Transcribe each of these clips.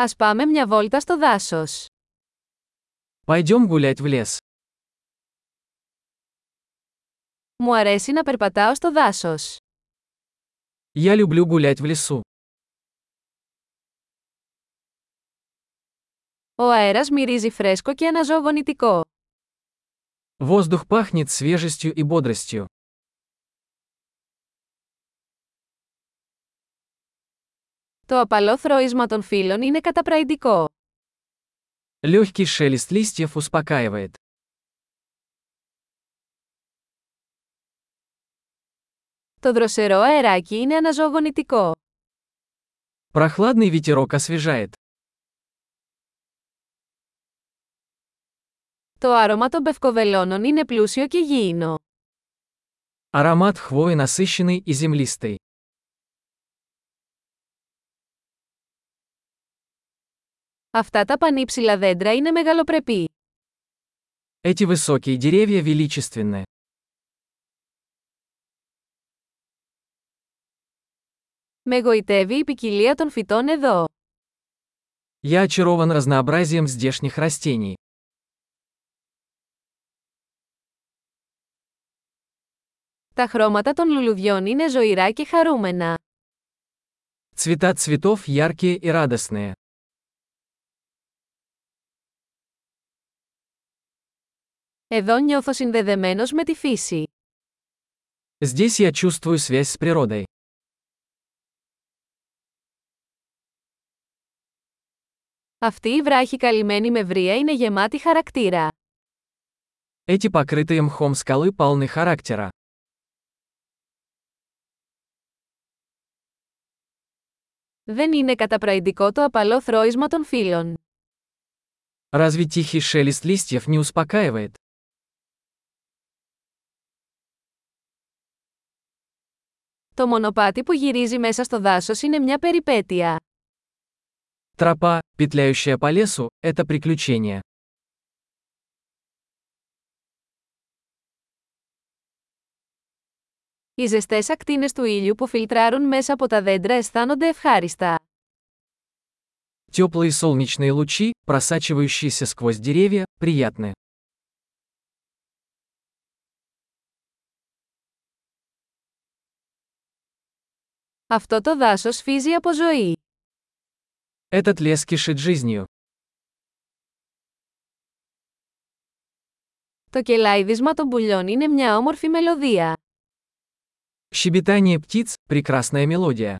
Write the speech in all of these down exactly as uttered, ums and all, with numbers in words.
Ας πάμε μια βόλτα στο δάσος. Пойдем гулять в лес. Μου αρέσει να περπατάω στο δάσος. Я люблю гулять в лесу. Ο αέρας μυρίζει φρέσκο και αναζωογονητικό. Воздух пахнет свежестью и бодростью. Το απαλό θροίσμα των φύλλων είναι καταπραϊντικό. Легкий шелест листьев успокаивает. Το δροσερό αεράκι είναι αναζωογονητικό. Прохладный ветерок освежает. Το άρωμα των πευκοβελώνων είναι πλούσιο και γήινο. Аромат хвои насыщенный и землистый. Αυτά τα πανύψηλα δέντρα είναι μεγαλοπρεπή. Эти высокие деревья величественны. Με γοητεύει η ποικιλία των φυτών εδώ. Я очарован разнообразием здешних растений. Τα χρώματα των λουλουδιών είναι ζωηρά και χαρούμενα. Цвета цветов яркие и радостные. Εδώ νιώθω συνδεδεμένος με τη φύση. Здесь я чувствую связь с природой. Αυτή η βράχη καλυμμένη με βρύα είναι γεμάτη χαρακτήρα. Эти покрытые мхом скалы полны характера. Δεν είναι καταπραϊντικό το απαλό θρώισμα των φύλλων. Разве тихий шелест листьев не успокаивает? Το μονοπάτι που γυρίζει μέσα στο δάσος είναι μια περιπέτεια. Тропа, петляющая по лесу, это приключение. Οι ζεστές ακτίνες του ήλιου που φιλτράρουν μέσα από τα δέντρα αισθάνονται ευχάριστα. Теплые солнечные лучи, просачивающиеся сквозь деревья, приятны. Αυτό το δάσος φύζει από ζωή. Этот лес кишит жизнью. Το κελάιδισμα των πουλιών είναι μια όμορφη μελωδία. Щебетание птиц – прекрасная мелодия.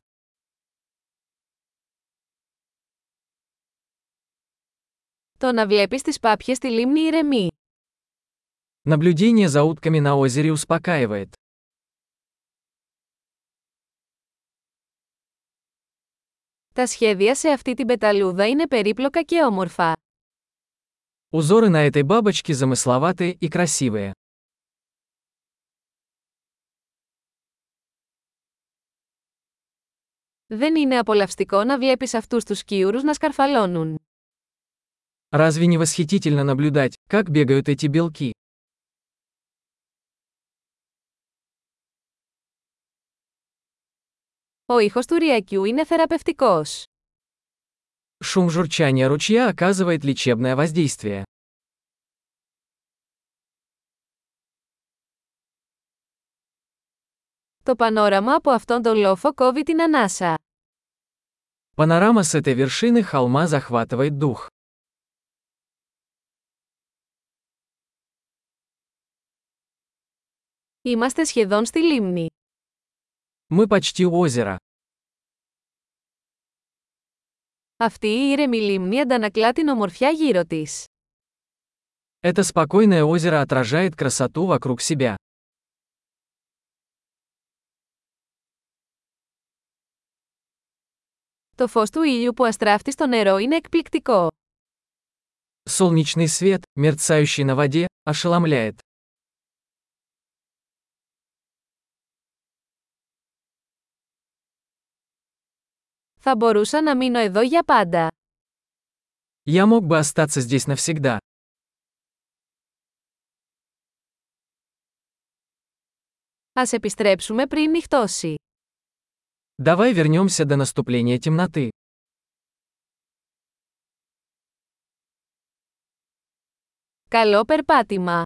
Το να βλέπεις τις πάπιες στη λίμνη ηρεμεί. Наблюдение за утками на озере успокаивает. Τα σχέδια σε αυτή την πεταλούδα είναι περίπλοκα και όμορφα. Узоры на этой бабочке замысловатые и красивые. Δεν είναι απολαυστικό να βλέπεις αυτούς τους σκιούρους να σκαρφαλώνουν. Разве не восхитительно наблюдать, как бегают эти белки? Ο ήχος του ρυακιού είναι θεραπευτικός. Шум журчания ручья оказывает лечебное воздействие. Το πανόραμα από αυτόν τον λόφο κόβει την ανάσα. Πανόραμα с этой вершины холма захватывает дух. Είμαστε σχεδόν στη λίμνη. Мы почти у озера. Αυτή η ήρεμη λίμνη αντανακλά την ομορφιά γύρω της. Это спокойное озеро отражает красоту вокруг себя. Το φως του ήλιου που αστράφτει στο νερό είναι εκπληκτικό. Солнечный свет, мерцающий на воде, ошеломляет. Θα μπορούσα να μείνω εδώ για πάντα. Я мог бы остаться здесь навсегда. Ας επιστρέψουμε πριν νυχτώσει. Давай вернемся до наступления темноты. Καλό περπάτημα!